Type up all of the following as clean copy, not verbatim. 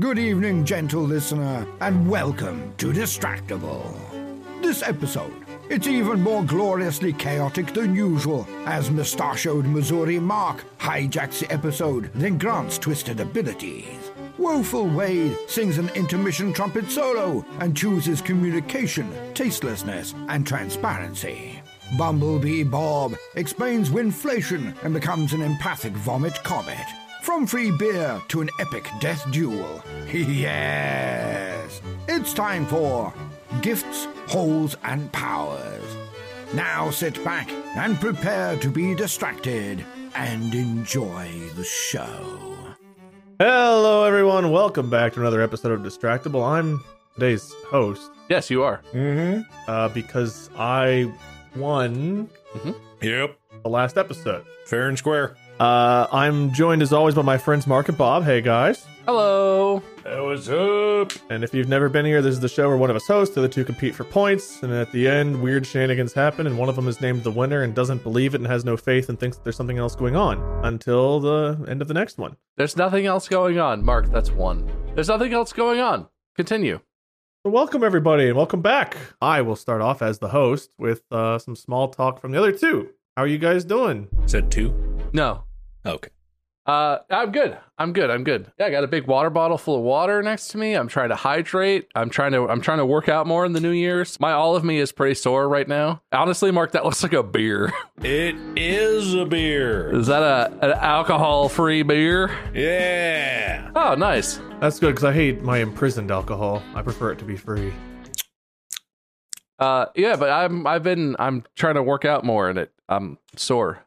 Good evening, gentle listener, and welcome to Distractable. This episode, it's even more gloriously chaotic than usual, as mustachioed Missouri Mark hijacks the episode, then grants twisted abilities. Woeful Wade sings an intermission trumpet solo and chooses communication, tastelessness, and transparency. Bumblebee Bob explains winflation and becomes an empathic vomit comet. From free beer to an epic death duel. Yes! It's time for Gifts, Holes, and Powers. Now sit back and prepare to be distracted and enjoy the show. Hello, everyone. Welcome back to another episode of Distractable. I'm today's host. Yes, you are. Mm-hmm. Because I won. Mm-hmm. Yep. The last episode. Fair and square. I'm joined, as always, by my friends Mark and Bob. Hey, guys. Hello. Hey, what's up? And if you've never been here, this is the show where one of us hosts, the other two compete for points, and at the end, weird shenanigans happen, and one of them is named the winner and doesn't believe it and has no faith and thinks that there's something else going on until the end of the next one. There's nothing else going on. Mark, that's one. There's nothing else going on. Continue. So welcome, everybody, and welcome back. I will start off as the host with some small talk from the other two. How are you guys doing? Said two? No. Okay. I'm good. Yeah, I got a big water bottle full of water next to me. I'm trying to hydrate. I'm trying to work out more in the New Year's. All of me is pretty sore right now. Honestly, Mark, that looks like a beer. It is a beer. Is that an alcohol-free beer? Yeah. Oh, nice. That's good, because I hate my imprisoned alcohol. I prefer it to be free. Yeah, but I'm trying to work out more, and I'm sore.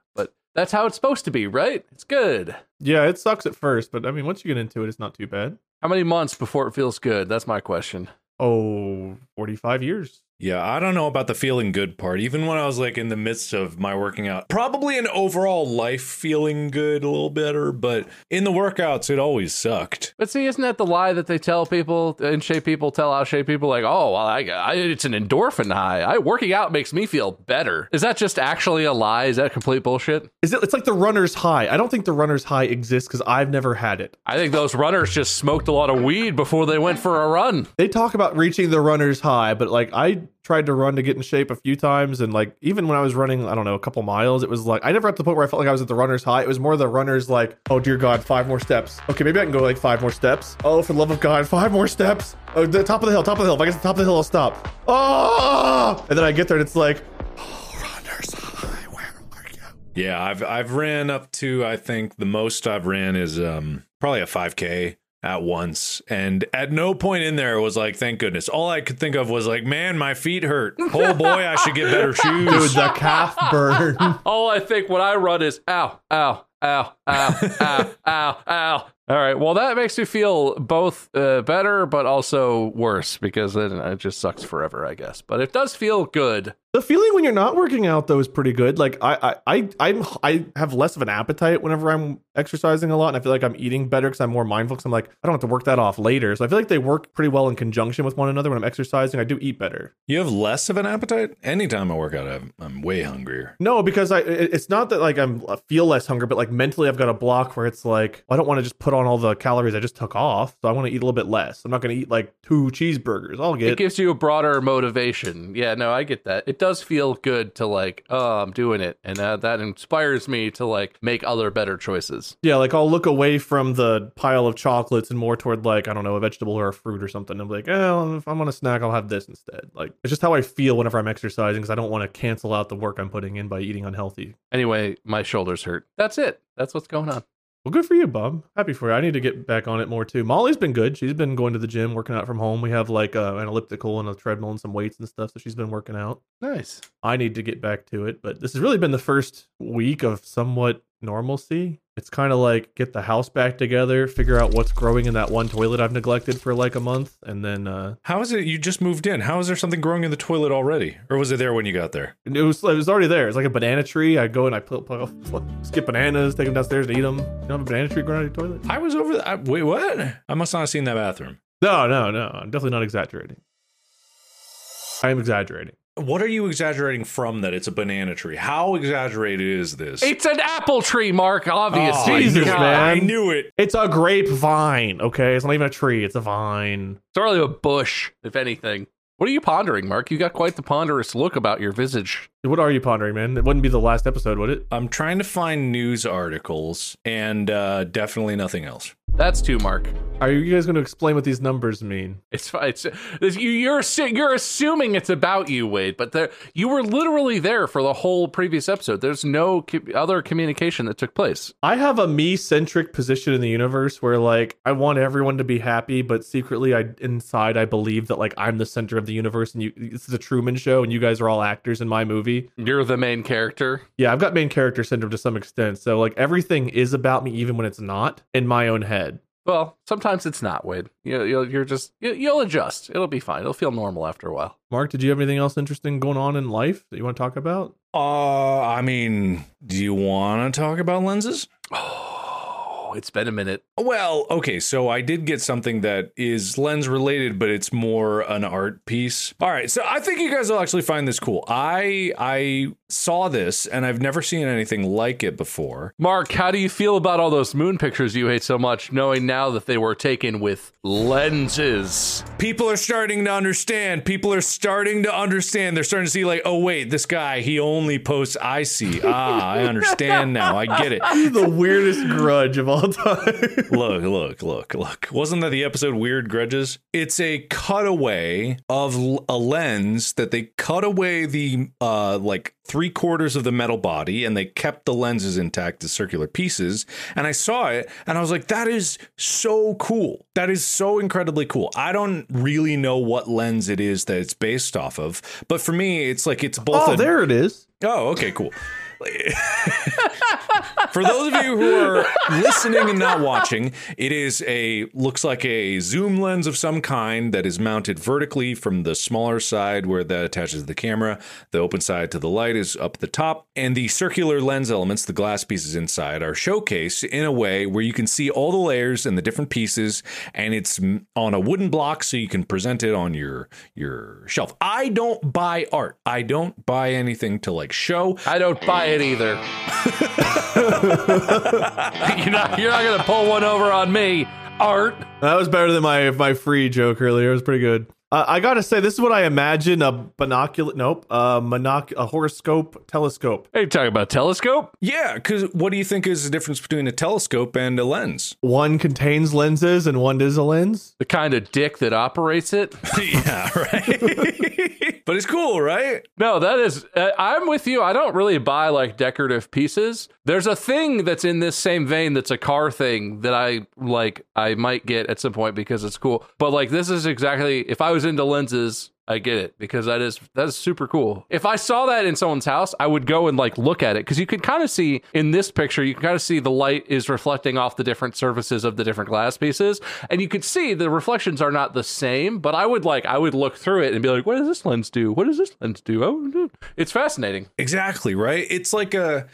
That's how it's supposed to be, right? It's good. Yeah, it sucks at first, but I mean, once you get into it, it's not too bad. How many months before it feels good? That's my question. Oh, 45 years. Yeah, I don't know about the feeling good part. Even when I was like in the midst of my working out, probably an overall life feeling good a little better, but in the workouts, it always sucked. But see, isn't that the lie that they tell people, in-shape people tell out-shape people, like, oh, well, it's an endorphin high. Working out makes me feel better. Is that just actually a lie? Is that complete bullshit? It's like the runner's high. I don't think the runner's high exists because I've never had it. I think those runners just smoked a lot of weed before they went for a run. They talk about reaching the runner's high, but like, I tried to run to get in shape a few times, and like even when I was running, I don't know, a couple miles, it was like I never got to the point where I felt like I was at the runner's high. It was more the runner's like, oh dear God, 5 more steps. Okay, maybe I can go like 5 more steps. Oh, for the love of God, 5 more steps. Oh, the top of the hill. If I get to the top of the hill, I'll stop. Oh, and then I get there and it's like, oh, runner's high, where are you? Yeah, I've ran up to, I think the most I've ran is probably a 5K. At once, and at no point in there was like, thank goodness. All I could think of was like, man, my feet hurt. Oh boy, I should get better shoes. Dude, the calf burn. All I think when I run is ow, ow, ow, ow, ow, ow, ow. All right, well, that makes me feel both better, but also worse, because then it just sucks forever, I guess. But it does feel good. The feeling when you're not working out, though, is pretty good. Like, I have less of an appetite whenever I'm exercising a lot, and I feel like I'm eating better because I'm more mindful, because I'm like, I don't have to work that off later. So I feel like they work pretty well in conjunction with one another. When I'm exercising, I do eat better. You have less of an appetite? Anytime I work out, I'm way hungrier. No, because it's not that, like, I feel less hunger, but, like, mentally I've got a block where it's like, I don't want to just put on all the calories I just took off, so I want to eat a little bit less. I'm not going to eat, like, 2 cheeseburgers. It gives you a broader motivation. Yeah, no, I get that. It does feel good to like, oh, I'm doing it, and that inspires me to like make other better choices. Yeah, like I'll look away from the pile of chocolates and more toward like, I don't know, a vegetable or a fruit or something. I'm like, oh, if I want a snack, I'll have this instead. Like, it's just how I feel whenever I'm exercising, because I don't want to cancel out the work I'm putting in by eating unhealthy. Anyway, my shoulders hurt. That's it. That's what's going on. Well, good for you, Bob. Happy for you. I need to get back on it more, too. Molly's been good. She's been going to the gym, working out from home. We have, like, an elliptical and a treadmill and some weights and stuff, so she's been working out. Nice. I need to get back to it, but this has really been the first week of somewhat normalcy. It's kind of like get the house back together, figure out what's growing in that one toilet I've neglected for like a month, and then how is it you just moved in? How is there something growing in the toilet already? Or was it there when you got there? It was already there. It's like a banana tree. I go and I skip bananas, take them downstairs to eat them. You don't have a banana tree growing out of your toilet? I was over wait, what? I must not have seen that bathroom. No. I'm definitely not exaggerating. I am exaggerating. What are you exaggerating from that it's a banana tree? How exaggerated is this? It's an apple tree, Mark, obviously. Oh, Jesus, man. I knew it. It's a grapevine, okay? It's not even a tree. It's a vine. It's not really a bush, if anything. What are you pondering, Mark? You got quite the ponderous look about your visage. What are you pondering, man? It wouldn't be the last episode, would it? I'm trying to find news articles and definitely nothing else. That's two, Mark. Are you guys going to explain what these numbers mean? It's fine. You're assuming it's about you, Wade, but you were literally there for the whole previous episode. There's no other communication that took place. I have a me-centric position in the universe where, like, I want everyone to be happy, but secretly inside I believe that, like, I'm the center of the universe, and this is a Truman Show, and you guys are all actors in my movie. You're the main character. Yeah, I've got main character syndrome to some extent, so, like, everything is about me even when it's not in my own head. Well, sometimes it's not, Wade. You'll adjust. It'll be fine. It'll feel normal after a while. Mark, did you have anything else interesting going on in life that you want to talk about? I mean, do you want to talk about lenses? Oh, it's been a minute. Well, okay, so I did get something that is lens related, but it's more an art piece. All right, so I think you guys will actually find this cool. I saw this, and I've never seen anything like it before. Mark, how do you feel about all those moon pictures you hate so much, knowing now that they were taken with lenses? People are starting to understand. They're starting to see, like, oh, wait, this guy, he only posts I see. Ah, I understand now. I get it. The weirdest grudge of all time. Look. Wasn't that the episode Weird Grudges? It's a cutaway of a lens that they cut away the, like, 3/4 of the metal body, and they kept the lenses intact as circular pieces. And I saw it and I was like, that is so cool. That is so incredibly cool. I don't really know what lens it is that it's based off of, but for me, it's like it's both. Oh, there it is. Oh, okay, cool. For those of you who are listening and not watching, it is looks like a zoom lens of some kind that is mounted vertically from the smaller side where that attaches to the camera. The open side to the light is up the top, and the circular lens elements, the glass pieces inside, are showcased in a way where you can see all the layers and the different pieces, and it's on a wooden block so you can present it on your shelf. I don't buy art. I don't buy anything to, like, show. I don't buy it either. You're not gonna pull one over on me, Art. That was better than my free joke earlier. It was pretty good. I gotta say, this is what I imagine a horoscope telescope. Are you talking about telescope? Yeah, because what do you think is the difference between a telescope and a lens? One contains lenses and one is a lens. The kind of dick that operates it. Yeah, right. But it's cool, right? No, that is, I'm with you. I don't really buy, like, decorative pieces. There's a thing that's in this same vein that's a car thing that I might get at some point because it's cool. But, like, this is exactly, if I was into lenses, I get it, because that is super cool. If I saw that in someone's house, I would go and, like, look at it, because you can kind of see in this picture, you can kind of see the light is reflecting off the different surfaces of the different glass pieces, and you could see the reflections are not the same, but I would look through it and be like, what does this lens do? What does this lens do? Oh, it's fascinating. Exactly, right? It's like an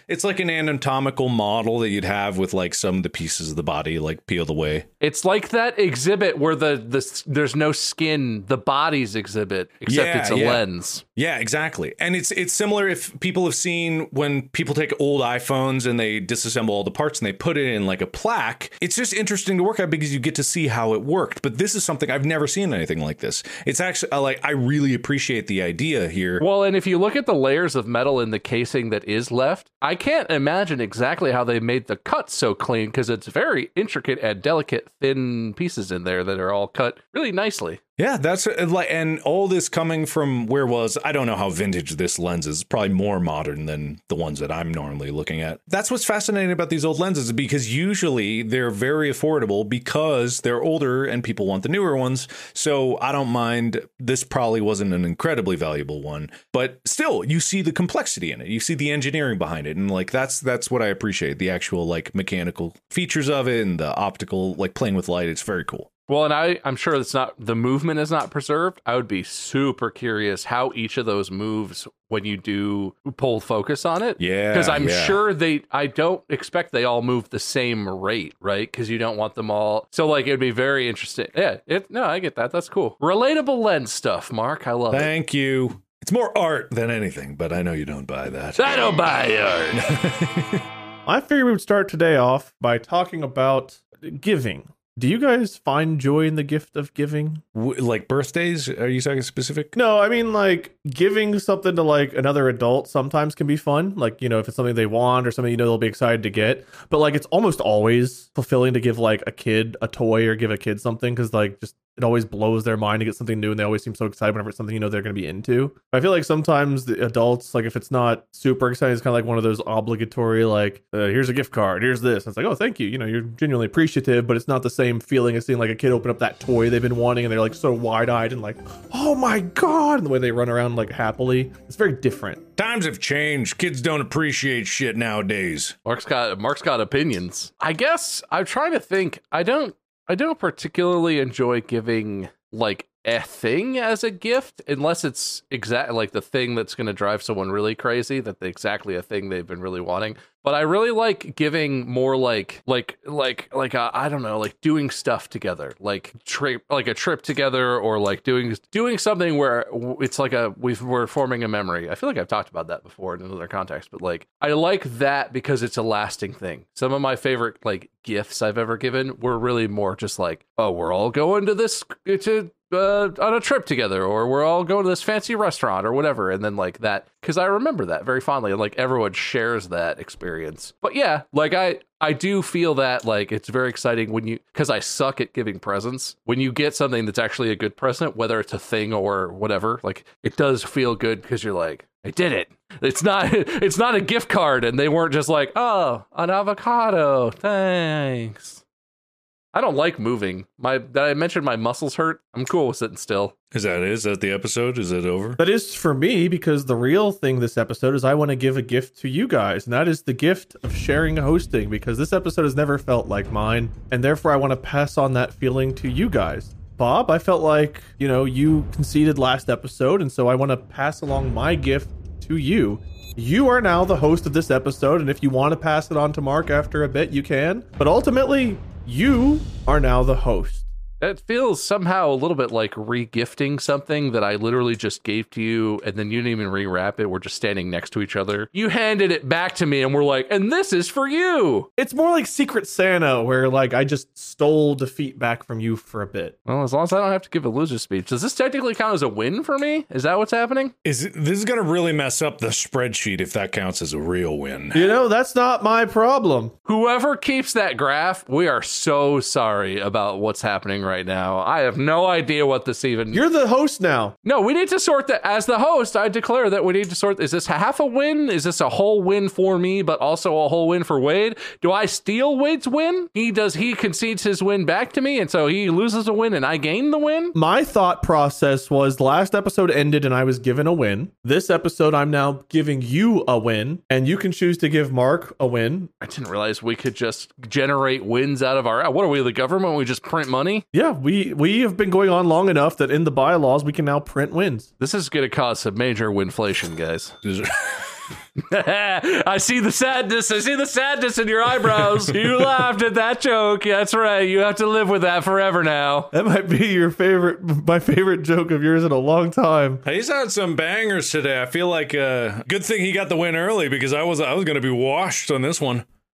anatomical model that you'd have with, like, some of the pieces of the body, like, peeled away. It's like that exhibit where there's no skin, the body's exhibit. Except it's a lens. Yeah, exactly. And it's similar if people have seen when people take old iPhones and they disassemble all the parts and they put it in, like, a plaque. It's just interesting to work out because you get to see how it worked. But this is something I've never seen anything like this. It's actually, like, I really appreciate the idea here. Well, and if you look at the layers of metal in the casing that is left, I can't imagine exactly how they made the cut so clean, because it's very intricate and delicate thin pieces in there that are all cut really nicely. Yeah, that's like, and all this coming from I don't know how vintage this lens is. It's probably more modern than the ones that I'm normally looking at. That's what's fascinating about these old lenses, because usually they're very affordable because they're older and people want the newer ones. So I don't mind. This probably wasn't an incredibly valuable one, but still, you see the complexity in it. You see the engineering behind it, and, like, that's what I appreciate. The actual, like, mechanical features of it and the optical, like, playing with light. It's very cool. Well, and I'm sure the movement is not preserved. I would be super curious how each of those moves when you do pull focus on it. Yeah. Because I'm sure I don't expect they all move the same rate, right? Because you don't want them all. So, like, it'd be very interesting. Yeah. I get that. That's cool. Relatable lens stuff, Mark. I love it. Thank you. It's more art than anything, but I know you don't buy that. I don't buy art. I figured we would start today off by talking about giving. Do you guys find joy in the gift of giving? Like birthdays? Are you talking specific? No, I mean like giving something to like another adult sometimes can be fun. Like, you know, if it's something they want or something, you know, they'll be excited to get. But like, it's almost always fulfilling to give like a kid a toy or give a kid something because like just it always blows their mind to get something new. And they always seem so excited whenever it's something, you know, they're going to be into. But I feel like sometimes the adults, like if it's not super exciting, it's kind of like one of those obligatory, like here's a gift card. Here's this. And it's like, oh, thank you. You know, you're genuinely appreciative, but it's not the same feeling as seeing like a kid open up that toy they've been wanting. And they're like so wide eyed and like, oh my God. And the way they run around like happily, it's very different. Times have changed. Kids don't appreciate shit nowadays. Mark's got opinions. I guess I'm trying to think. I don't particularly enjoy giving like a thing as a gift unless it's exactly like the thing that's going to drive someone really crazy, that exactly a thing they've been really wanting. But I really like giving more like I don't know, like doing stuff together, like a trip together, or like doing something where it's like we're forming a memory. I feel like I've talked about that before in another context, but like I like that because it's a lasting thing. Some of my favorite like gifts I've ever given were really more just like, oh, we're all going to this on a trip together, or we're all going to this fancy restaurant or whatever. And then like that, because I remember that very fondly, and like everyone shares that experience. But yeah, like I do feel that like it's very exciting when you, because I suck at giving presents, when you get something that's actually a good present, whether it's a thing or whatever, like it does feel good because you're like, I did it. It's not a gift card. And they weren't just like, oh, an avocado. Thanks. I don't like moving. I mentioned my muscles hurt. I'm cool with sitting still. Is that the episode? Is it over? That is for me, because the real thing this episode is I want to give a gift to you guys, and that is the gift of sharing hosting, because this episode has never felt like mine, and therefore I want to pass on that feeling to you guys. Bob, I felt like, you know, you conceded last episode, and so I want to pass along my gift to you. You are now the host of this episode, and if you want to pass it on to Mark after a bit, you can. But ultimately, you are now the host. That feels somehow a little bit like re-gifting something that I literally just gave to you, and then you didn't even rewrap it. We're just standing next to each other. You handed it back to me, and we're like, and this is for you. It's more like Secret Santa, where like I just stole defeat back from you for a bit. Well, as long as I don't have to give a loser speech. Does this technically count as a win for me? Is that what's happening? This is going to really mess up the spreadsheet if that counts as a real win. You know, that's not my problem. Whoever keeps that graph, we are so sorry about what's happening right now. I have no idea what this even... You're the host now. No, we need to sort that. As the host, I declare that we need to sort... Is this half a win? Is this a whole win for me, but also a whole win for Wade? Do I steal Wade's win? He concedes his win back to me, and so he loses a win and I gain the win? My thought process was last episode ended and I was given a win. This episode, I'm now giving you a win, and you can choose to give Mark a win. I didn't realize we could just generate wins out of our... What are we, the government? We just print money? Yeah, we have been going on long enough that in the bylaws, we can now print wins. This is going to cause some major winflation, guys. I see the sadness. I see the sadness in your eyebrows. You laughed at that joke. That's right. You have to live with that forever now. That might be my favorite joke of yours in a long time. He's had some bangers today. I feel like good thing he got the win early, because I was going to be washed on this one.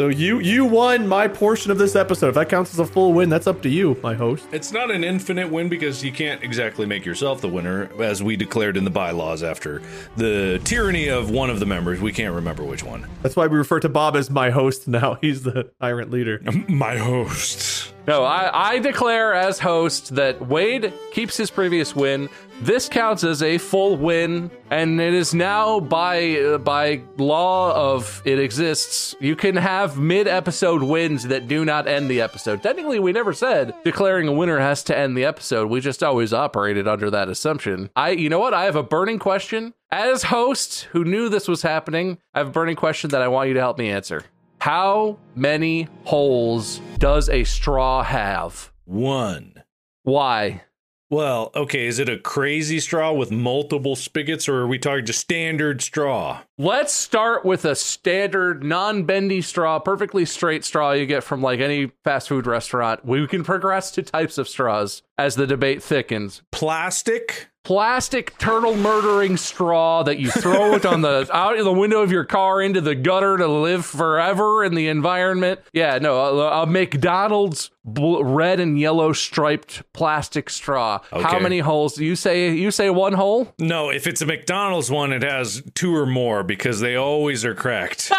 So you won my portion of this episode. If that counts as a full win, that's up to you, my host. It's not an infinite win because you can't exactly make yourself the winner, as we declared in the bylaws after the tyranny of one of the members. We can't remember which one. That's why we refer to Bob as my host now. He's the tyrant leader. My host. No, I declare as host that Wade keeps his previous win. This counts as a full win, and it is now by law of it exists. You can have mid-episode wins that do not end the episode. Technically, we never said declaring a winner has to end the episode. We just always operated under that assumption. You know what? I have a burning question. As host who knew this was happening, I have a burning question that I want you to help me answer. How many holes does a straw have? One. Why? Well, okay, is it a crazy straw with multiple spigots, or are we talking just standard straw? Let's start with a standard, non-bendy straw, perfectly straight straw you get from, like, any fast food restaurant. We can progress to types of straws as the debate thickens. Plastic? Plastic turtle murdering straw that you throw it on the out of the window of your car into the gutter to live forever in the environment. Yeah, no, a McDonald's red and yellow striped plastic straw. Okay. How many holes? You say one hole? No, if it's a McDonald's one, it has two or more because they always are cracked.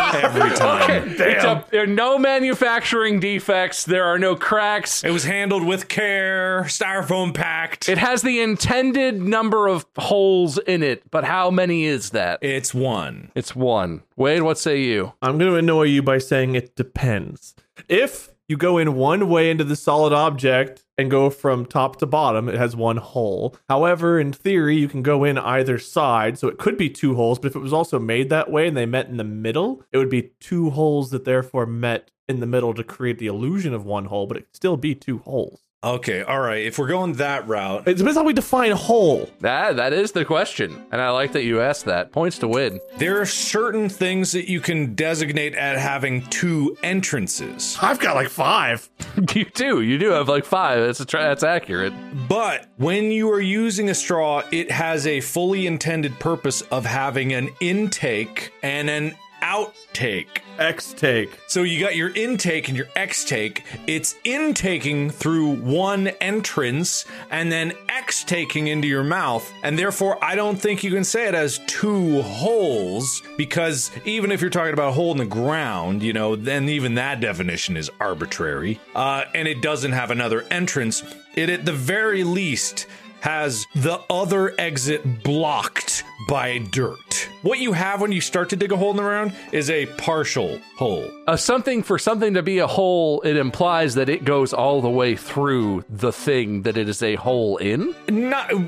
Every time. Okay. There are no manufacturing defects. There are no cracks. It was handled with care, styrofoam packed. It has the intended number of holes in it, but how many is that? It's one. It's one. Wade, what say you? I'm going to annoy you by saying it depends. If you go in one way into the solid object and go from top to bottom, it has one hole. However, in theory, you can go in either side, so it could be two holes, but if it was also made that way and they met in the middle, it would be two holes that therefore met in the middle to create the illusion of one hole, but it'd still be two holes. Okay, all right, if we're going that route... It depends how we define hole. That is the question, and I like that you asked that. Points to win. There are certain things that you can designate at having two entrances. I've got like five. You do have like five. That's accurate. But when you are using a straw, it has a fully intended purpose of having an intake and an outtake. X-take. So you got your intake and your X-take. It's intaking through one entrance and then X-taking into your mouth. And therefore, I don't think you can say it has two holes because even if you're talking about a hole in the ground, you know, then even that definition is arbitrary. And it doesn't have another entrance. It, at the very least, has the other exit blocked by dirt. What you have when you start to dig a hole in the ground is a partial hole. For something to be a hole, it implies that it goes all the way through the thing that it is a hole in?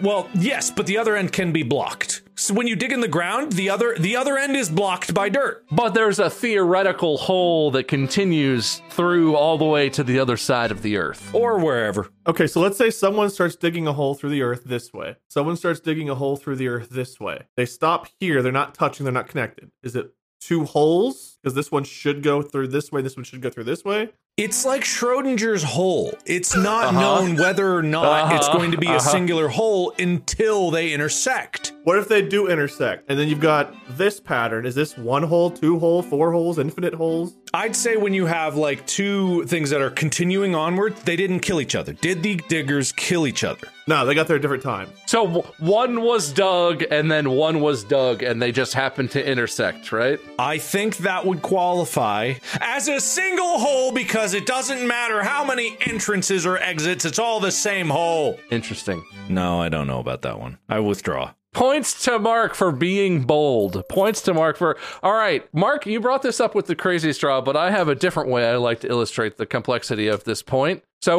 Well, yes, but the other end can be blocked. So when you dig in the ground, the other end is blocked by dirt. But there's a theoretical hole that continues through all the way to the other side of the earth. Or wherever. Okay, so let's say someone starts digging a hole through the earth this way. Someone starts digging a hole through the earth this way. They stop here. They're not touching. They're not connected. Is it two holes? Because this one should go through this way. This one should go through this way. It's like Schrodinger's hole. It's not known whether or not it's going to be a singular hole until they intersect. What if they do intersect? And then you've got this pattern. Is this one hole, two hole, four holes, infinite holes? I'd say when you have like two things that are continuing onward, they didn't kill each other. Did the diggers kill each other? No, they got there at different times. So one was dug and then one was dug and they just happened to intersect, right? I think that would qualify as a single hole because it doesn't matter how many entrances or exits. It's all the same hole. Interesting. No, I don't know about that one. I withdraw. Points to Mark for being bold. Points to Mark for... All right, Mark, you brought this up with the crazy straw, but I have a different way I like to illustrate the complexity of this point. So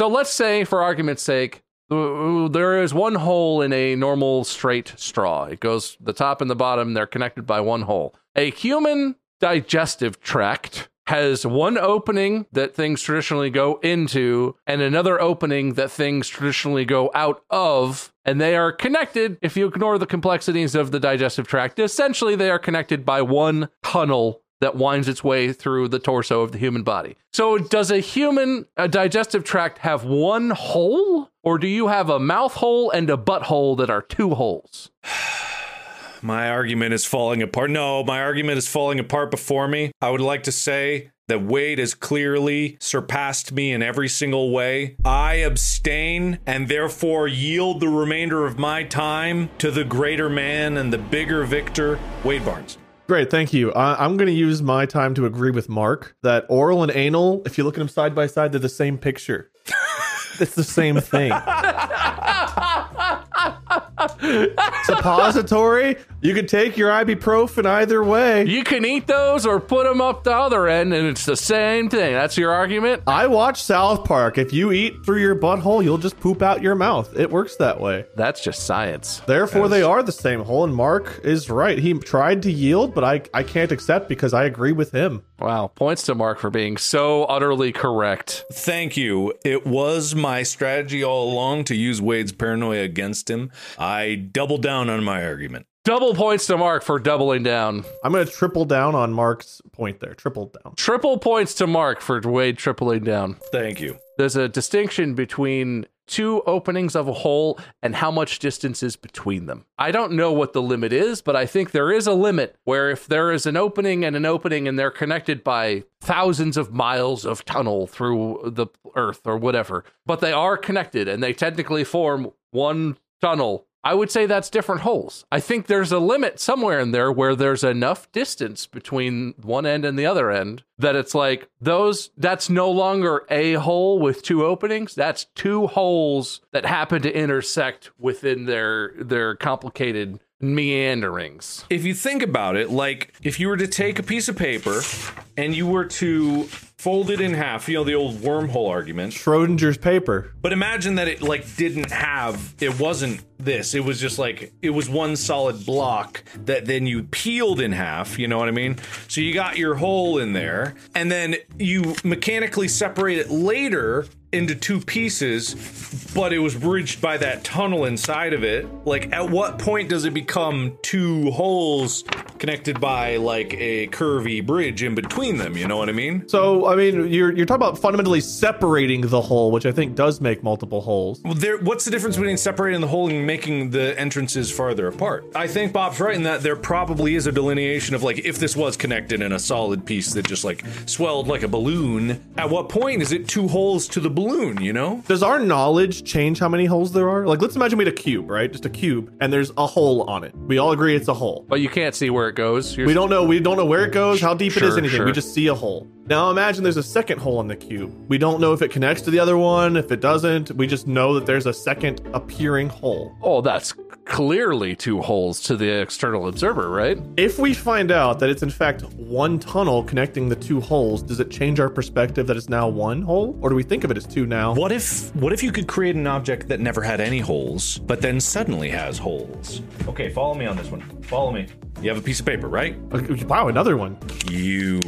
let's say, for argument's sake, there is one hole in a normal straight straw. It goes the top and the bottom. They're connected by one hole. A human digestive tract has one opening that things traditionally go into and another opening that things traditionally go out of, and they are connected, if you ignore the complexities of the digestive tract, essentially they are connected by one tunnel that winds its way through the torso of the human body. So does a digestive tract have one hole, or do you have a mouth hole and a butthole that are two holes? My argument is falling apart. No, my argument is falling apart before me. I would like to say that Wade has clearly surpassed me in every single way. I abstain and therefore yield the remainder of my time to the greater man and the bigger victor, Wade Barnes. Great, thank you. I'm going to use my time to agree with Mark that oral and anal, if you look at them side by side, they're the same picture. It's the same thing. Suppository, you could take your ibuprofen either way. You can eat those or put them up the other end, and it's the same thing. That's your argument? I watch South Park. If you eat through your butthole, you'll just poop out your mouth. It works that way. That's just science. Therefore, they are the same hole, and Mark is right. He tried to yield, but I can't accept because I agree with him. Wow, points to Mark for being so utterly correct. Thank you. It was my strategy all along to use Wade's paranoia against him. I double down on my argument. Double points to Mark for doubling down. I'm going to triple down on Mark's point there. Triple down. Triple points to Mark for Wade tripling down. Thank you. There's a distinction between two openings of a hole and how much distance is between them. I don't know what the limit is, but I think there is a limit where if there is an opening and they're connected by thousands of miles of tunnel through the earth or whatever, but they are connected and they technically form one tunnel, I would say that's different holes. I think there's a limit somewhere in there where there's enough distance between one end and the other end that it's like that's no longer a hole with two openings. That's two holes that happen to intersect within their complicated meanderings. If you think about it, like if you were to take a piece of paper and you were to fold it in half, you know, the old wormhole argument. Schrodinger's paper. But imagine that it like didn't have, it wasn't this. It was just like, it was one solid block that then you peeled in half, you know what I mean? So you got your hole in there and then you mechanically separate it later into two pieces, but it was bridged by that tunnel inside of it. Like at what point does it become two holes connected by like a curvy bridge in between them? You know what I mean? So, I mean, you're talking about fundamentally separating the hole, which I think does make multiple holes. Well, what's the difference between separating the hole and making the entrances farther apart? I think Bob's right in that there probably is a delineation of like, if this was connected in a solid piece that just like swelled like a balloon, at what point is it two holes to the balloon, you know? Does our knowledge change how many holes there are? Like, let's imagine we had a cube, right? Just a cube, and there's a hole on it. We all agree it's a hole. But you can't see where it goes. We don't know where it goes, how deep it is, anything. Sure. We just see a hole. Now imagine there's a second hole in the cube. We don't know if it connects to the other one, if it doesn't. We just know that there's a second appearing hole. Oh, that's clearly two holes to the external observer, right? If we find out that it's in fact one tunnel connecting the two holes, does it change our perspective that it's now one hole? Or do we think of it as two now? What if you could create an object that never had any holes, but then suddenly has holes? Okay, follow me on this one. Follow me. You have a piece of paper, right? Wow, another one. You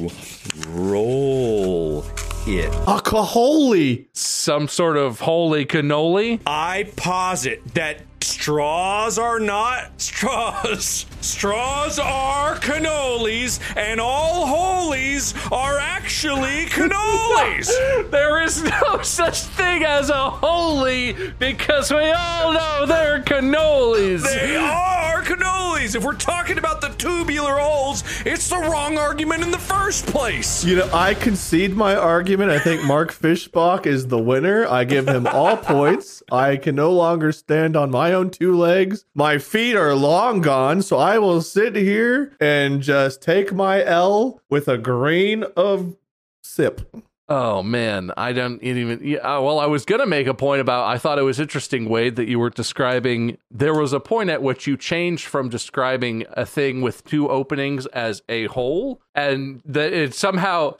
roll it. A cajoli. Some sort of holy cannoli. I posit that straws are not straws. Straws are cannolis, and all holies are actually cannolis. There is no such thing as a holy because we all know they're cannolis. They are cannolis. If we're talking about the tubular holes, it's the wrong argument in the first place. You know, I concede my argument. I think Mark Fishbach is the winner. I give him all points. I can no longer stand on my own two legs. My feet are long gone, so I will sit here and just take my L with a grain of sip. Oh, man, I don't even. Yeah, well, I was going to make a point about, I thought it was interesting, Wade, that you were describing. There was a point at which you changed from describing a thing with two openings as a hole, and that it somehow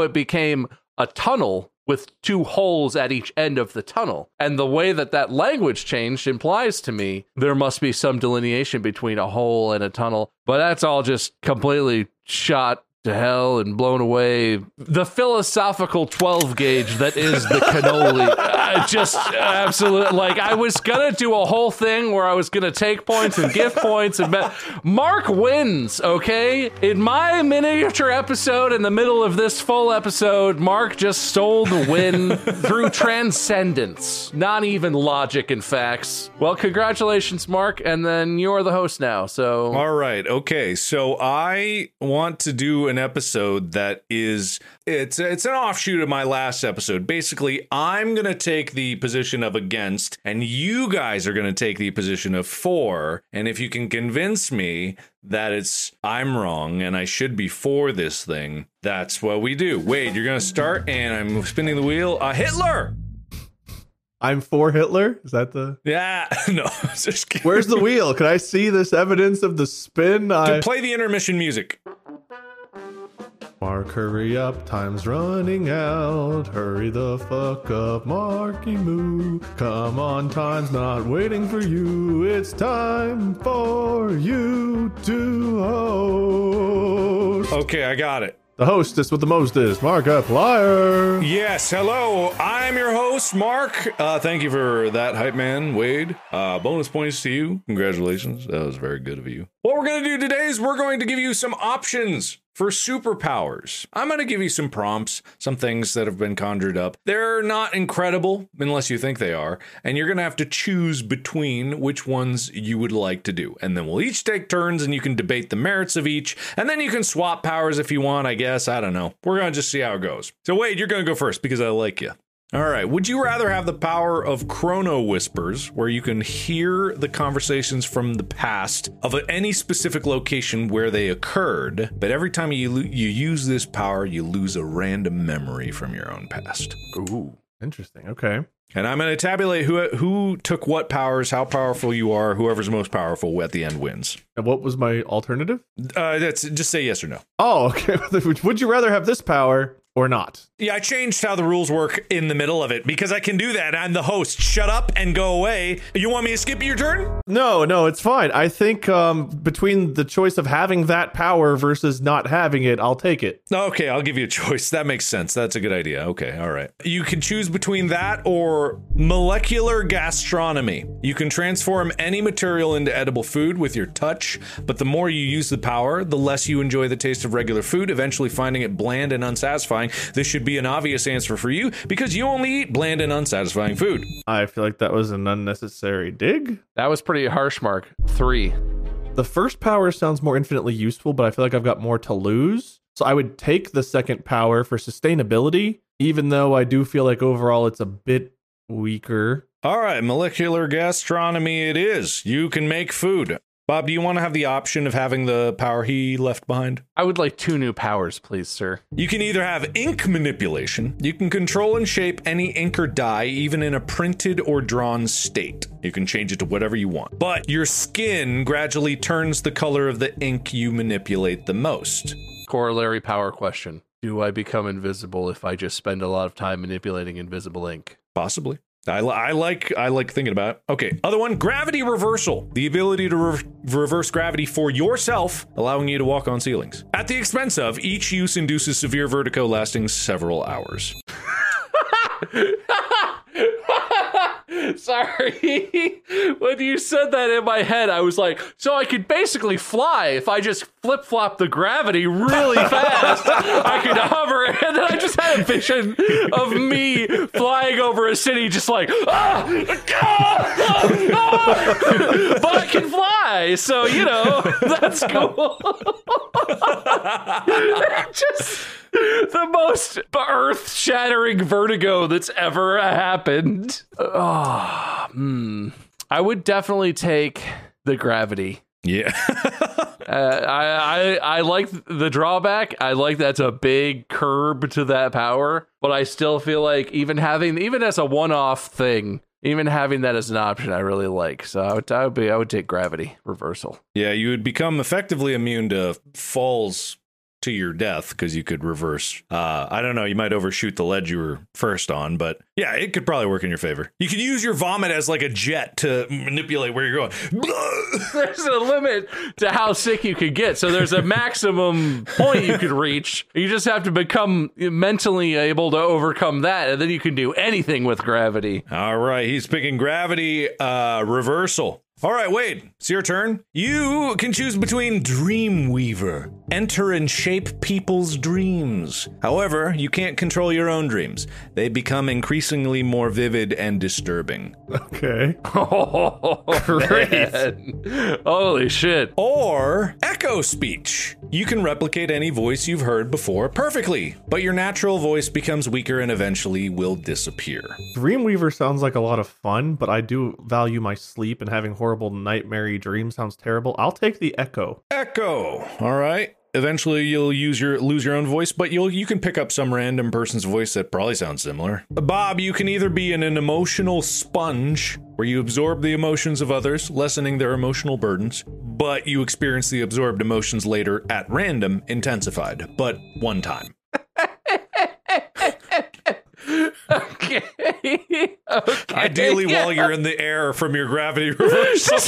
it became a tunnel with two holes at each end of the tunnel. And the way that language changed implies to me there must be some delineation between a hole and a tunnel. But that's all just completely shot to hell and blown away. The philosophical 12 gauge that is the cannoli. Just absolute. Like, I was going to do a whole thing where I was going to take points and give points. And Mark wins, okay? In my miniature episode, in the middle of this full episode, Mark just stole the win through transcendence. Not even logic and facts. Well, congratulations, Mark. And then you're the host now, so. All right. Okay. So I want to do an episode that is, it's an offshoot of my last episode. Basically, I'm going to take the position of against, and you guys are going to take the position of for. And if you can convince me that I'm wrong and I should be for this thing, that's what we do. Wade, you're going to start, and I'm spinning the wheel. Hitler! I'm for Hitler? Is that the... Yeah, no. Just kidding. Where's the wheel? Can I see this evidence of the spin? To play the intermission music. Mark, hurry up, time's running out. Hurry the fuck up, Marky Moo. Come on, time's not waiting for you. It's time for you to host. Okay, I got it. The hostess with the mostest, Markiplier. Yes, hello, I'm your host, Mark. Thank you for that, hype man, Wade. Bonus points to you. Congratulations, that was very good of you. What we're going to do today is we're going to give you some options for superpowers. I'm going to give you some prompts, some things that have been conjured up. They're not incredible, unless you think they are, and you're going to have to choose between which ones you would like to do. And then we'll each take turns, and you can debate the merits of each, and then you can swap powers if you want, I guess. I don't know. We're going to just see how it goes. So, Wade, you're going to go first, because I like you. All right. Would you rather have the power of chrono whispers, where you can hear the conversations from the past of any specific location where they occurred, but every time you use this power, you lose a random memory from your own past? Ooh, interesting. Okay. And I'm going to tabulate who took what powers, how powerful you are. Whoever's most powerful at the end wins. And what was my alternative? That's just say yes or no. Oh, okay. Would you rather have this power? Or not. Yeah, I changed how the rules work in the middle of it because I can do that. I'm the host. Shut up and go away. You want me to skip your turn? No, it's fine. I think between the choice of having that power versus not having it, I'll take it. Okay, I'll give you a choice. That makes sense. That's a good idea. Okay, all right. You can choose between that or molecular gastronomy. You can transform any material into edible food with your touch, but the more you use the power, the less you enjoy the taste of regular food, eventually finding it bland and unsatisfying. This should be an obvious answer for you because you only eat bland and unsatisfying food. I feel like that was an unnecessary dig. That was pretty harsh, Mark. 3. The first power sounds more infinitely useful, but I feel like I've got more to lose. So I would take the second power for sustainability, even though I do feel like overall it's a bit weaker. All right, molecular gastronomy it is. You can make food. Bob, do you want to have the option of having the power he left behind? I would like 2 new powers, please, sir. You can either have ink manipulation. You can control and shape any ink or dye, even in a printed or drawn state. You can change it to whatever you want. But your skin gradually turns the color of the ink you manipulate the most. Corollary power question. Do I become invisible if I just spend a lot of time manipulating invisible ink? Possibly. I like thinking about it. Okay, other one, gravity reversal. The ability to reverse gravity for yourself, allowing you to walk on ceilings. At the expense of, each use induces severe vertigo lasting several hours. Sorry. When you said that in my head, I was like, so I could basically fly if I just flip-flop the gravity really fast. I could hover, and then I just had a vision of me flying over a city just like, but I can fly, so, you know, that's cool. Just the most earth-shattering vertigo that's ever happened. I would definitely take the gravity. Yeah. I like the drawback. I like that's a big curb to that power, but I still feel like even as a one-off thing, even having that as an option, I really like. So I would take gravity reversal. Yeah, you would become effectively immune to falls to your death because you could reverse. I don't know. You might overshoot the ledge you were first on, but yeah, it could probably work in your favor. You could use your vomit as like a jet to manipulate where you're going. There's a limit to how sick you could get. So there's a maximum point you could reach. You just have to become mentally able to overcome that. And then you can do anything with gravity. All right. He's picking gravity reversal. All right, Wade, it's your turn. You can choose between Dreamweaver, enter and shape people's dreams. However, you can't control your own dreams. They become increasingly more vivid and disturbing. Okay. Oh, great. Holy shit. Or Echo Speech. You can replicate any voice you've heard before perfectly, but your natural voice becomes weaker and eventually will disappear. Dreamweaver sounds like a lot of fun, but I do value my sleep, and having horrible nightmare dream sounds terrible. I'll take the echo. All right, eventually you'll lose your own voice, but you can pick up some random person's voice that probably sounds similar. Bob, you can either be an emotional sponge, where you absorb the emotions of others, lessening their emotional burdens, but you experience the absorbed emotions later at random, intensified but one time. Okay. Ideally, while you're in the air from your gravity reversal.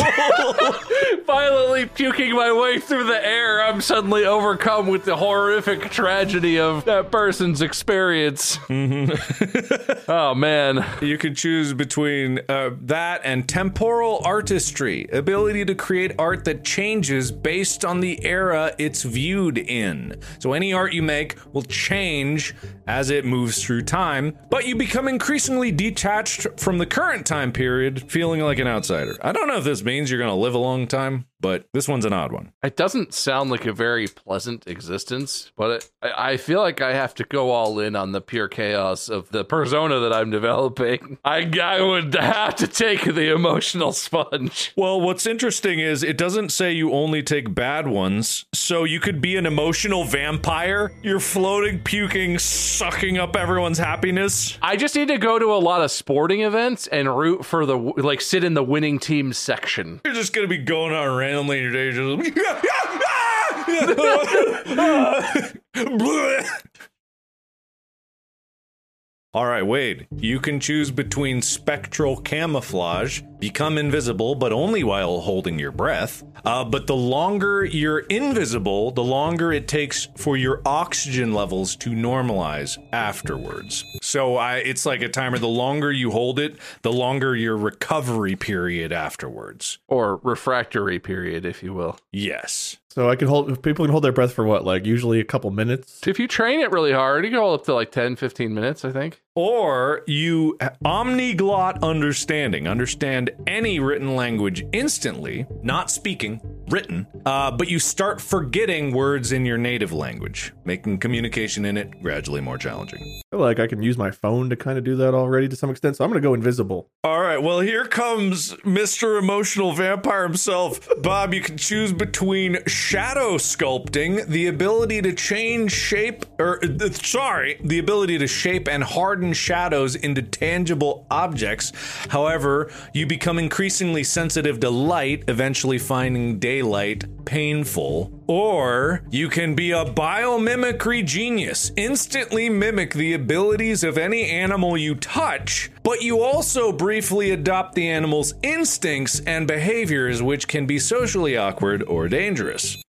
Violently puking my way through the air, I'm suddenly overcome with the horrific tragedy of that person's experience. Mm-hmm. Oh, man. You can choose between that and temporal artistry, ability to create art that changes based on the era it's viewed in. So any art you make will change as it moves through time, but you become increasingly detached from the current time period, feeling like an outsider. I don't know if this means you're going to live a long time, but this one's an odd one. It doesn't sound like a very pleasant existence, but I feel like I have to go all in on the pure chaos of the persona that I'm developing. I would have to take the emotional sponge. Well, what's interesting is it doesn't say you only take bad ones, so you could be an emotional vampire. You're floating, puking, sucking up everyone's happiness. I just need to go to a lot of sporting events and root for the, like, sit in the winning team section. You're just going to be going on randomly in your day, just All right, Wade, you can choose between spectral camouflage, become invisible, but only while holding your breath. But the longer you're invisible, the longer it takes for your oxygen levels to normalize afterwards. So it's like a timer. The longer you hold it, the longer your recovery period afterwards. Or refractory period, if you will. Yes. So people can hold their breath for what, like usually a couple minutes? If you train it really hard, you can hold up to like 10, 15 minutes, I think. Or you omniglot understanding. Understand any written language instantly, not speaking, written, but you start forgetting words in your native language, making communication in it gradually more challenging. I feel like I can use my phone to kind of do that already to some extent, so I'm going to go invisible. All right, well, here comes Mr. Emotional Vampire himself. Bob, you can choose between shadow sculpting, the ability to shape and harden shadows into tangible objects. However, you become increasingly sensitive to light, eventually finding daylight painful. Or you can be a biomimicry genius, instantly mimic the abilities of any animal you touch, but you also briefly adopt the animal's instincts and behaviors, which can be socially awkward or dangerous.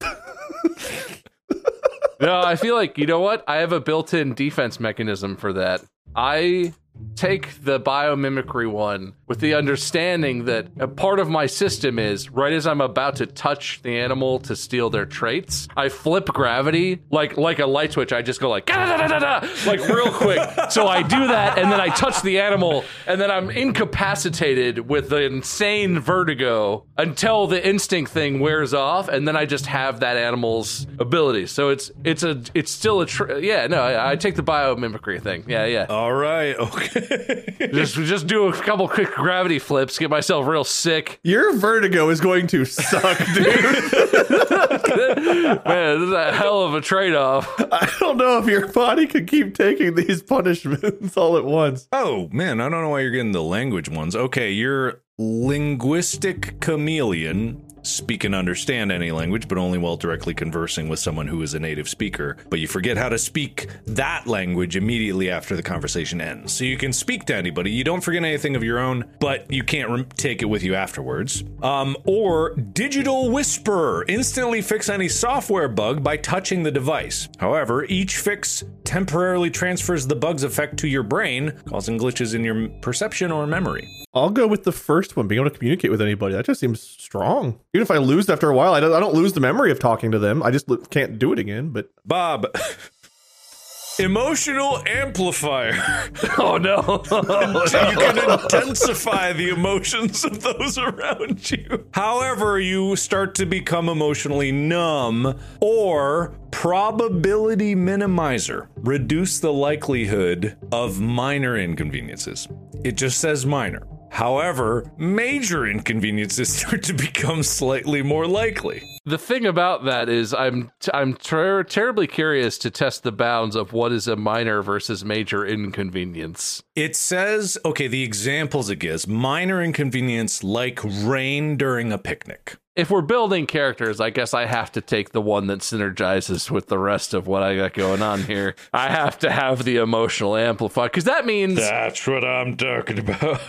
No, I feel like, you know what? I have a built-in defense mechanism for that. I take the biomimicry one with the understanding that a part of my system is, right as I'm about to touch the animal to steal their traits, I flip gravity like a light switch. I just go like, like real quick. So I do that, and then I touch the animal, and then I'm incapacitated with the insane vertigo until the instinct thing wears off, and then I just have that animal's ability. So I take the biomimicry thing. Yeah. All right. Okay. just do a couple quick gravity flips, get myself real sick. Your vertigo is going to suck, dude. Man, this is a hell of a trade-off. I don't know if your body could keep taking these punishments all at once. Oh, man, I don't know why you're getting the language ones. Okay, you're linguistic chameleon. speak and understand any language, but only while directly conversing with someone who is a native speaker. But you forget how to speak that language immediately after the conversation ends. So you can speak to anybody. You don't forget anything of your own, but you can't take it with you afterwards. Or digital whisper. Instantly fix any software bug by touching the device. However, each fix temporarily transfers the bug's effect to your brain, causing glitches in your perception or memory. I'll go with the first one, being able to communicate with anybody. That just seems strong. Even if I lose after a while, I don't lose the memory of talking to them. I just can't do it again. But Bob, emotional amplifier. Oh, no. You can intensify the emotions of those around you. However, you start to become emotionally numb. Or probability minimizer. Reduce the likelihood of minor inconveniences. It just says minor. However, major inconveniences start to become slightly more likely. The thing about that is I'm terribly curious to test the bounds of what is a minor versus major inconvenience. It says, okay, the examples it gives, minor inconvenience like rain during a picnic. If we're building characters, I guess I have to take the one that synergizes with the rest of what I got going on here. I have to have the emotional amplifier, because that means that's what I'm talking about.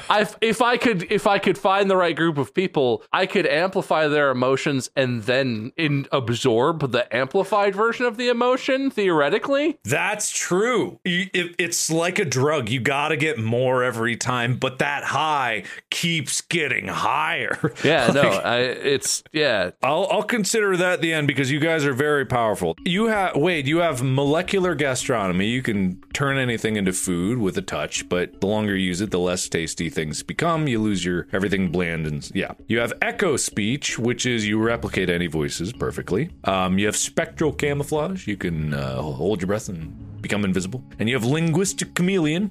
If I could find the right group of people, I could amplify their emotions and then absorb the amplified version of the emotion. Theoretically, that's true. It's like a drug; you got to get more every time, but that high keeps getting higher. Yeah, like, no, it's. Yeah, I'll consider that the end, because you guys are very powerful. You have molecular gastronomy. You can turn anything into food with a touch, but the longer you use it, the less tasty things become. You lose your everything bland, and yeah. You have echo speech, which is you replicate any voices perfectly. You have spectral camouflage. You can hold your breath and become invisible. And you have linguistic chameleon,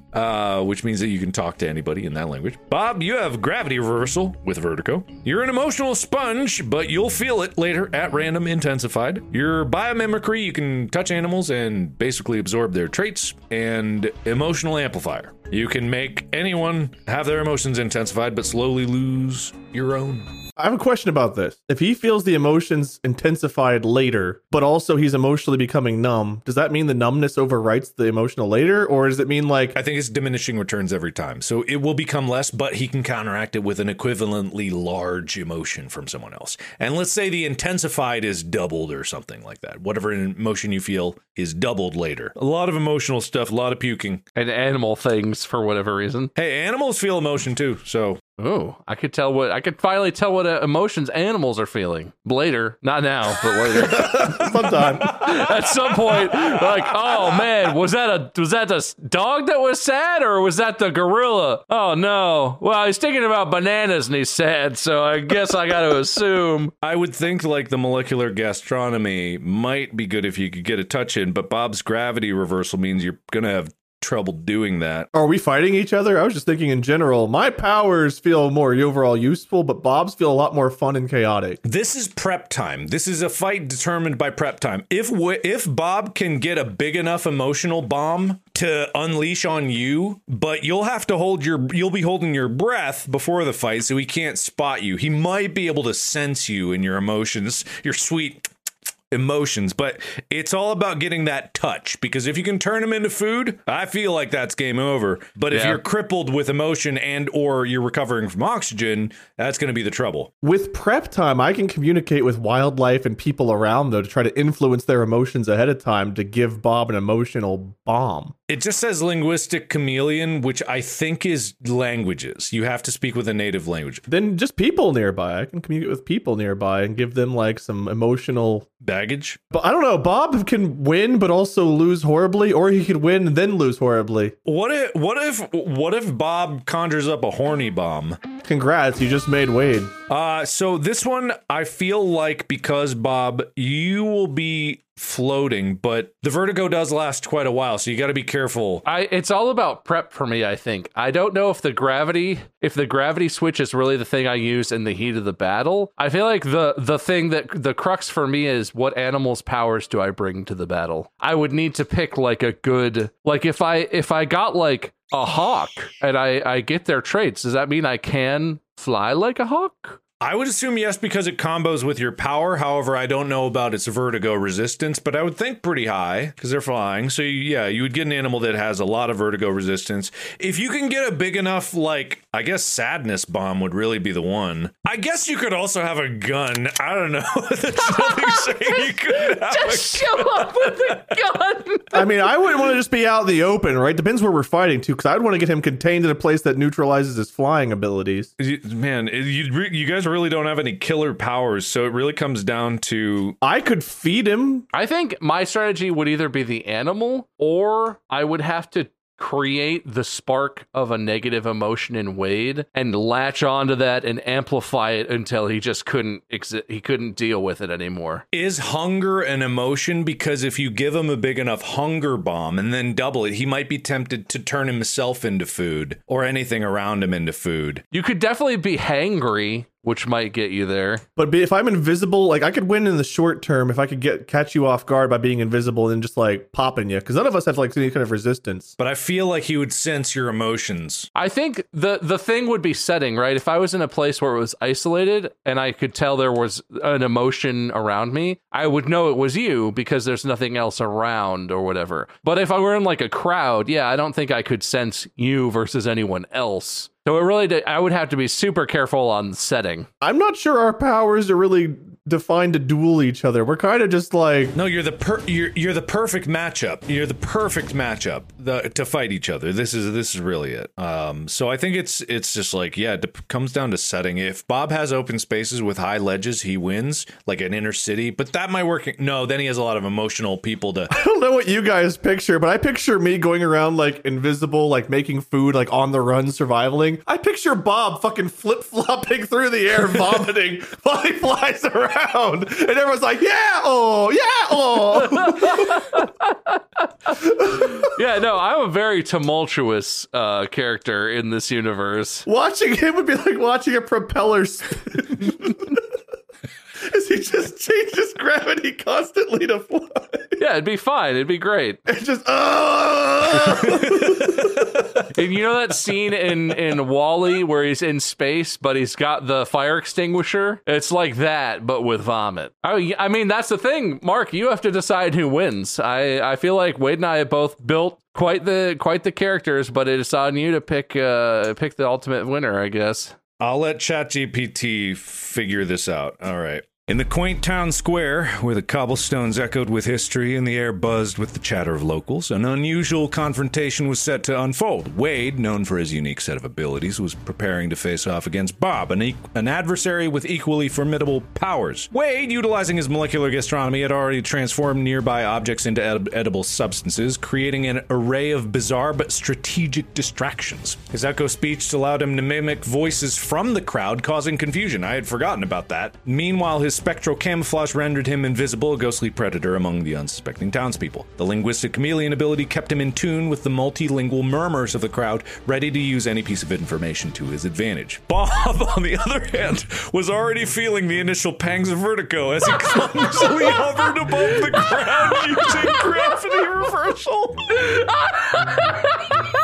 which means that you can talk to anybody in that language. Bob, you have gravity reversal with vertigo. You're an emotional sponge, but you'll feel it later at random, intensified. Your biomimicry, you can touch animals and basically absorb their traits. And emotional amplifier. You can make anyone have their emotions intensified, but slowly lose your own. I have a question about this. If he feels the emotions intensified later, but also he's emotionally becoming numb, does that mean the numbness overwrites the emotional later? Or does it mean like... I think it's diminishing returns every time. So it will become less, but he can counteract it with an equivalently large emotion from someone else. And let's say the intensified is doubled or something like that. Whatever emotion you feel is doubled later. A lot of emotional stuff, a lot of puking. And animal things for whatever reason. Hey, animals feel emotion too, so... Oh, I could finally tell what emotions animals are feeling later. Not now, but later. Sometime. At some point, like, oh man, was that the dog that was sad, or was that the gorilla? Oh no. Well, he's thinking about bananas and he's sad, so I guess I got to assume. I would think like the molecular gastronomy might be good if you could get a touch in, but Bob's gravity reversal means you're gonna have trouble doing that. Are we fighting each other? I was just thinking in general, my powers feel more overall useful, but Bob's feel a lot more fun and chaotic. This is prep time. This is a fight determined by prep time. If Bob can get a big enough emotional bomb to unleash on you, but you'll be holding your breath before the fight, so he can't spot you. He might be able to sense you and your emotions, your sweet emotions, but it's all about getting that touch, because if you can turn them into food, I feel like that's game over. But if you're crippled with emotion and or you're recovering from oxygen, that's going to be the trouble. With prep time, I can communicate with wildlife and people around, though, to try to influence their emotions ahead of time to give Bob an emotional bomb. It just says linguistic chameleon, which I think is languages. You have to speak with a native language. Then just people nearby. I can communicate with people nearby and give them like some emotional baggage. But I don't know. Bob can win, but also lose horribly, or he could win and then lose horribly. What if Bob conjures up a horny bomb? Congrats, you just made Wade. So this one, I feel like, because Bob, you will be floating, but the vertigo does last quite a while, so you got to be careful. It's all about prep for me, I think. I don't know if the gravity switch is really the thing I use in the heat of the battle. I feel like the thing that the crux for me is, what animal's powers do I bring to the battle? I would need to pick like a good, like if I got like a hawk and I get their traits, does that mean I can fly like a hawk? I would assume yes, because it combos with your power. However, I don't know about its vertigo resistance, but I would think pretty high because they're flying. So yeah, you would get an animal that has a lot of vertigo resistance. If you can get a big enough, like, I guess sadness bomb would really be the one. I guess you could also have a gun. I don't know. Just show up with a gun. I mean, I wouldn't want to just be out in the open, right? Depends where we're fighting too, because I'd want to get him contained in a place that neutralizes his flying abilities. Man, you guys really don't have any killer powers, so it really comes down to I could feed him. I think my strategy would either be the animal, or I would have to create the spark of a negative emotion in Wade and latch onto that and amplify it until he just couldn't he couldn't deal with it anymore. Is hunger an emotion? Because if you give him a big enough hunger bomb and then double it, he might be tempted to turn himself into food or anything around him into food. You could definitely be hangry, which might get you there. But if I'm invisible, like, I could win in the short term if I could catch you off guard by being invisible and just, like, popping you. Because none of us have, like, any kind of resistance. But I feel like he would sense your emotions. I think the thing would be setting, right? If I was in a place where it was isolated and I could tell there was an emotion around me, I would know it was you because there's nothing else around or whatever. But if I were in, like, a crowd, yeah, I don't think I could sense you versus anyone else. So it really did, I would have to be super careful on setting. I'm not sure our powers are really defined to duel each other. We're kind of just like, no, you're the perfect matchup. You're the perfect matchup to fight each other. This is really it. So I think it's just like, yeah, it comes down to setting. If Bob has open spaces with high ledges, he wins, like an inner city. But that might work. No, then he has a lot of emotional people to. I don't know what you guys picture, but I picture me going around like invisible, like making food, like on the run, survivaling. I picture Bob fucking flip-flopping through the air, vomiting while he flies around. And everyone's like, yeah, oh, yeah, oh. Yeah, no, I'm a very tumultuous character in this universe. Watching him would be like watching a propeller spin. As he just changes gravity constantly to fly. Yeah, it'd be fine. It'd be great. It's just, And you know that scene in WALL-E where he's in space, but he's got the fire extinguisher? It's like that, but with vomit. I mean, that's the thing, Mark. You have to decide who wins. I feel like Wade and I have both built quite the characters, but it's on you to pick the ultimate winner, I guess. I'll let ChatGPT figure this out. All right. In the quaint town square, where the cobblestones echoed with history and the air buzzed with the chatter of locals, an unusual confrontation was set to unfold. Wade, known for his unique set of abilities, was preparing to face off against Bob, an adversary with equally formidable powers. Wade, utilizing his molecular gastronomy, had already transformed nearby objects into edible substances, creating an array of bizarre but strategic distractions. His echo speech allowed him to mimic voices from the crowd, causing confusion. I had forgotten about that. Meanwhile, his spectral camouflage rendered him invisible, a ghostly predator among the unsuspecting townspeople. The linguistic chameleon ability kept him in tune with the multilingual murmurs of the crowd, ready to use any piece of information to his advantage. Bob, on the other hand, was already feeling the initial pangs of vertigo as he clumsily hovered above the crowd using gravity reversal.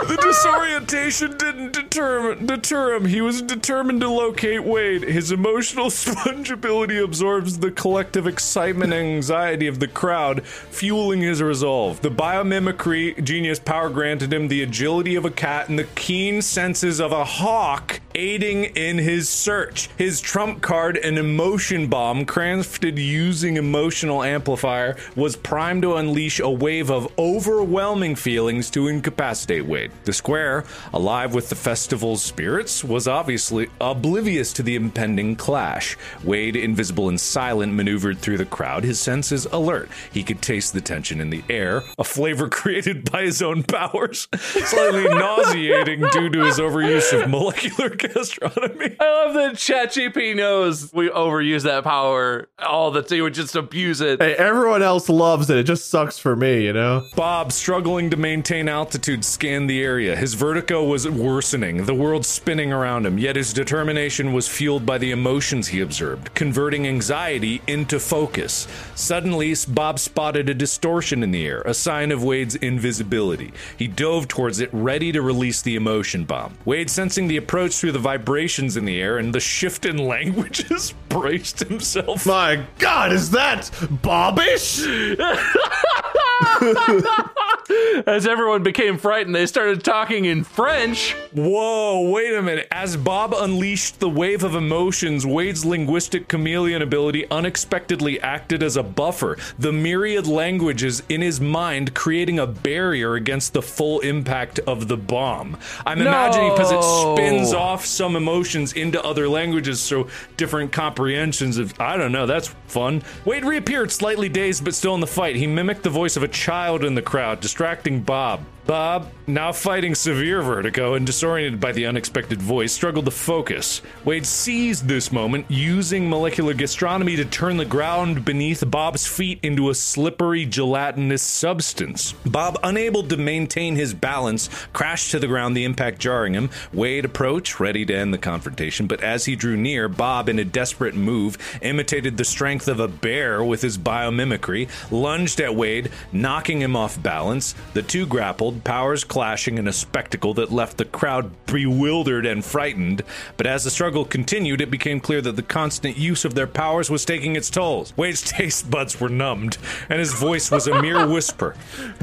The disorientation didn't deter him. He was determined to locate Wade. His emotional sponge ability absorbs the collective excitement and anxiety of the crowd, fueling his resolve. The biomimicry genius power granted him the agility of a cat and the keen senses of a hawk, aiding in his search. His trump card, an emotion bomb crafted using emotional amplifier, was primed to unleash a wave of overwhelming feelings to incapacitate Wade. The square, alive with the festival's spirits, was obviously oblivious to the impending clash. Wade, invisible and silent, maneuvered through the crowd, his senses alert. He could taste the tension in the air, a flavor created by his own powers, slightly nauseating due to his overuse of molecular gastronomy. I love that ChatGPT knows we overuse that power all the time. We just abuse it. Hey, everyone else loves it. It just sucks for me, you know? Bob, struggling to maintain altitude, scanned the area. His vertigo was worsening, the world spinning around him, yet his determination was fueled by the emotions he observed, converting anxiety into focus. Suddenly, Bob spotted a distortion in the air, a sign of Wade's invisibility. He dove towards it, ready to release the emotion bomb. Wade, sensing the approach through the vibrations in the air and the shift in languages, braced himself. My God, is that Bobbish? As everyone became frightened, they started talking in French. Whoa, wait a minute. As Bob unleashed the wave of emotions, Wade's linguistic chameleon ability unexpectedly acted as a buffer, the myriad languages in his mind creating a barrier against the full impact of the bomb. I'm imagining because it spins off some emotions into other languages, so different comprehensions of, I don't know, that's fun. Wade reappeared, slightly dazed but still in the fight. He mimicked the voice of a child in the crowd, distracting Bob. Bob, now fighting severe vertigo and disoriented by the unexpected voice, struggled to focus. Wade seized this moment, using molecular gastronomy to turn the ground beneath Bob's feet into a slippery, gelatinous substance. Bob, unable to maintain his balance, crashed to the ground, the impact jarring him. Wade approached, ready to end the confrontation, but as he drew near, Bob, in a desperate move, imitated the strength of a bear with his biomimicry, lunged at Wade, knocking him off balance. The two grappled, powers clashing in a spectacle that left the crowd bewildered and frightened. But as the struggle continued, it became clear that the constant use of their powers was taking its tolls. Wade's taste buds were numbed, and his voice was a mere whisper.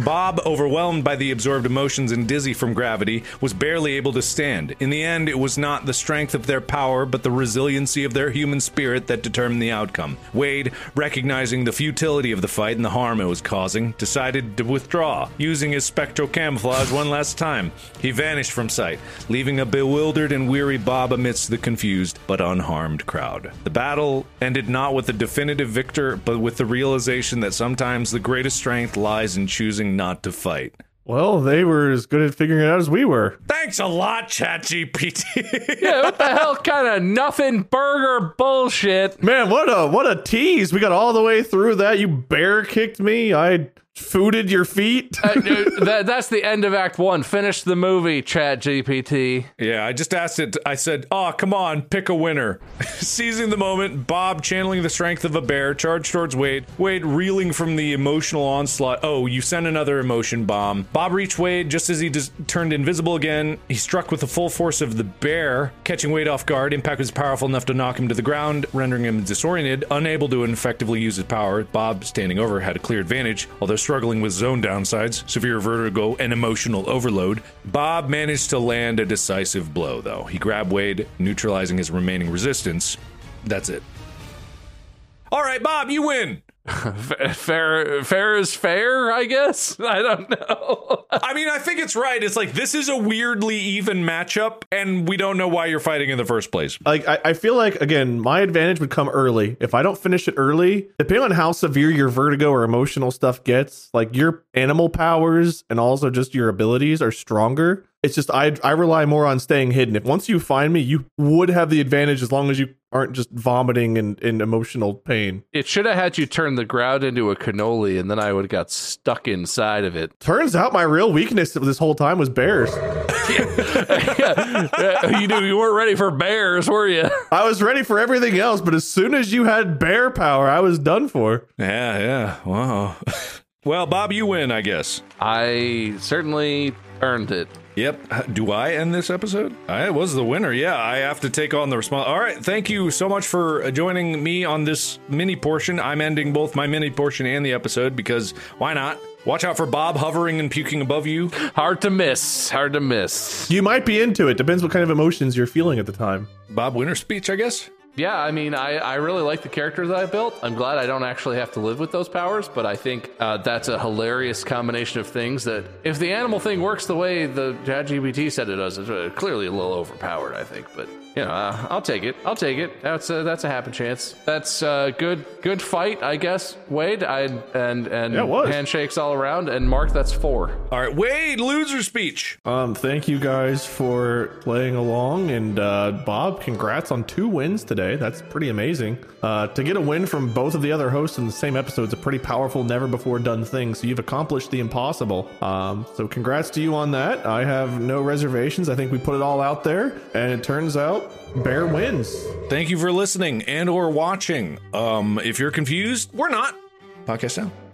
Bob, overwhelmed by the absorbed emotions and dizzy from gravity, was barely able to stand. In the end, it was not the strength of their power, but the resiliency of their human spirit that determined the outcome. Wade, recognizing the futility of the fight and the harm it was causing, decided to withdraw, using his spectral camouflage one last time. He vanished from sight, leaving a bewildered and weary Bob amidst the confused but unharmed crowd. The battle ended not with a definitive victor, but with the realization that sometimes the greatest strength lies in choosing not to fight. Well, they were as good at figuring it out as we were. Thanks a lot, ChatGPT. Yeah, what the hell kind of nothing burger bullshit? Man, what a tease. We got all the way through that. You bear kicked me. I fooded your feet. That's the end of Act 1. Finish the movie, ChatGPT. Yeah, I just asked it. I said, oh, come on, pick a winner. Seizing the moment, Bob, channeling the strength of a bear, charged towards Wade. Wade reeling from the emotional onslaught. Oh, you sent another emotion bomb. Bob reached Wade just as he turned invisible again. He struck with the full force of the bear, catching Wade off guard. Impact was powerful enough to knock him to the ground, rendering him disoriented, unable to effectively use his power. Bob, standing over, had a clear advantage, although struggling with zone downsides, severe vertigo, and emotional overload. Bob managed to land a decisive blow, though. He grabbed Wade, neutralizing his remaining resistance. That's it. All right, Bob, you win. Fair is fair, I guess? I don't know. I mean, I think it's right. It's like, this is a weirdly even matchup, and we don't know why you're fighting in the first place. Like, I feel like, again, my advantage would come early. If I don't finish it early, depending on how severe your vertigo or emotional stuff gets, like, your animal powers and also just your abilities are stronger. It's just I rely more on staying hidden. If once you find me, you would have the advantage as long as you aren't just vomiting in emotional pain. It should have had you turn the ground into a cannoli, and then I would have got stuck inside of it. Turns out my real weakness this whole time was bears. Yeah. You weren't ready for bears, were you? I was ready for everything else, but as soon as you had bear power, I was done for. Yeah. Wow. Well, Bob, you win, I guess. I certainly earned it. Yep. Do I end this episode? I was the winner. Yeah, I have to take on the response. All right. Thank you so much for joining me on this mini portion. I'm ending both my mini portion and the episode because why not? Watch out for Bob hovering and puking above you. Hard to miss. You might be into it. Depends what kind of emotions you're feeling at the time. Bob winner speech, I guess. Yeah, I mean, I really like the character that I built. I'm glad I don't actually have to live with those powers, but I think that's a hilarious combination of things that if the animal thing works the way the ChatGPT said it does, it's clearly a little overpowered, I think. But, you know, I'll take it. That's a happen chance. That's a good fight, I guess, Wade. And handshakes all around. And Mark, that's 4. All right, Wade, loser speech. Thank you guys for playing along. And Bob, congrats on 2 wins today. That's pretty amazing. To get a win from both of the other hosts in the same episode is a pretty powerful, never-before-done thing, so you've accomplished the impossible. So congrats to you on that. I have no reservations. I think we put it all out there, and it turns out bear wins. Thank you for listening and or watching. If you're confused, we're not. Podcast out.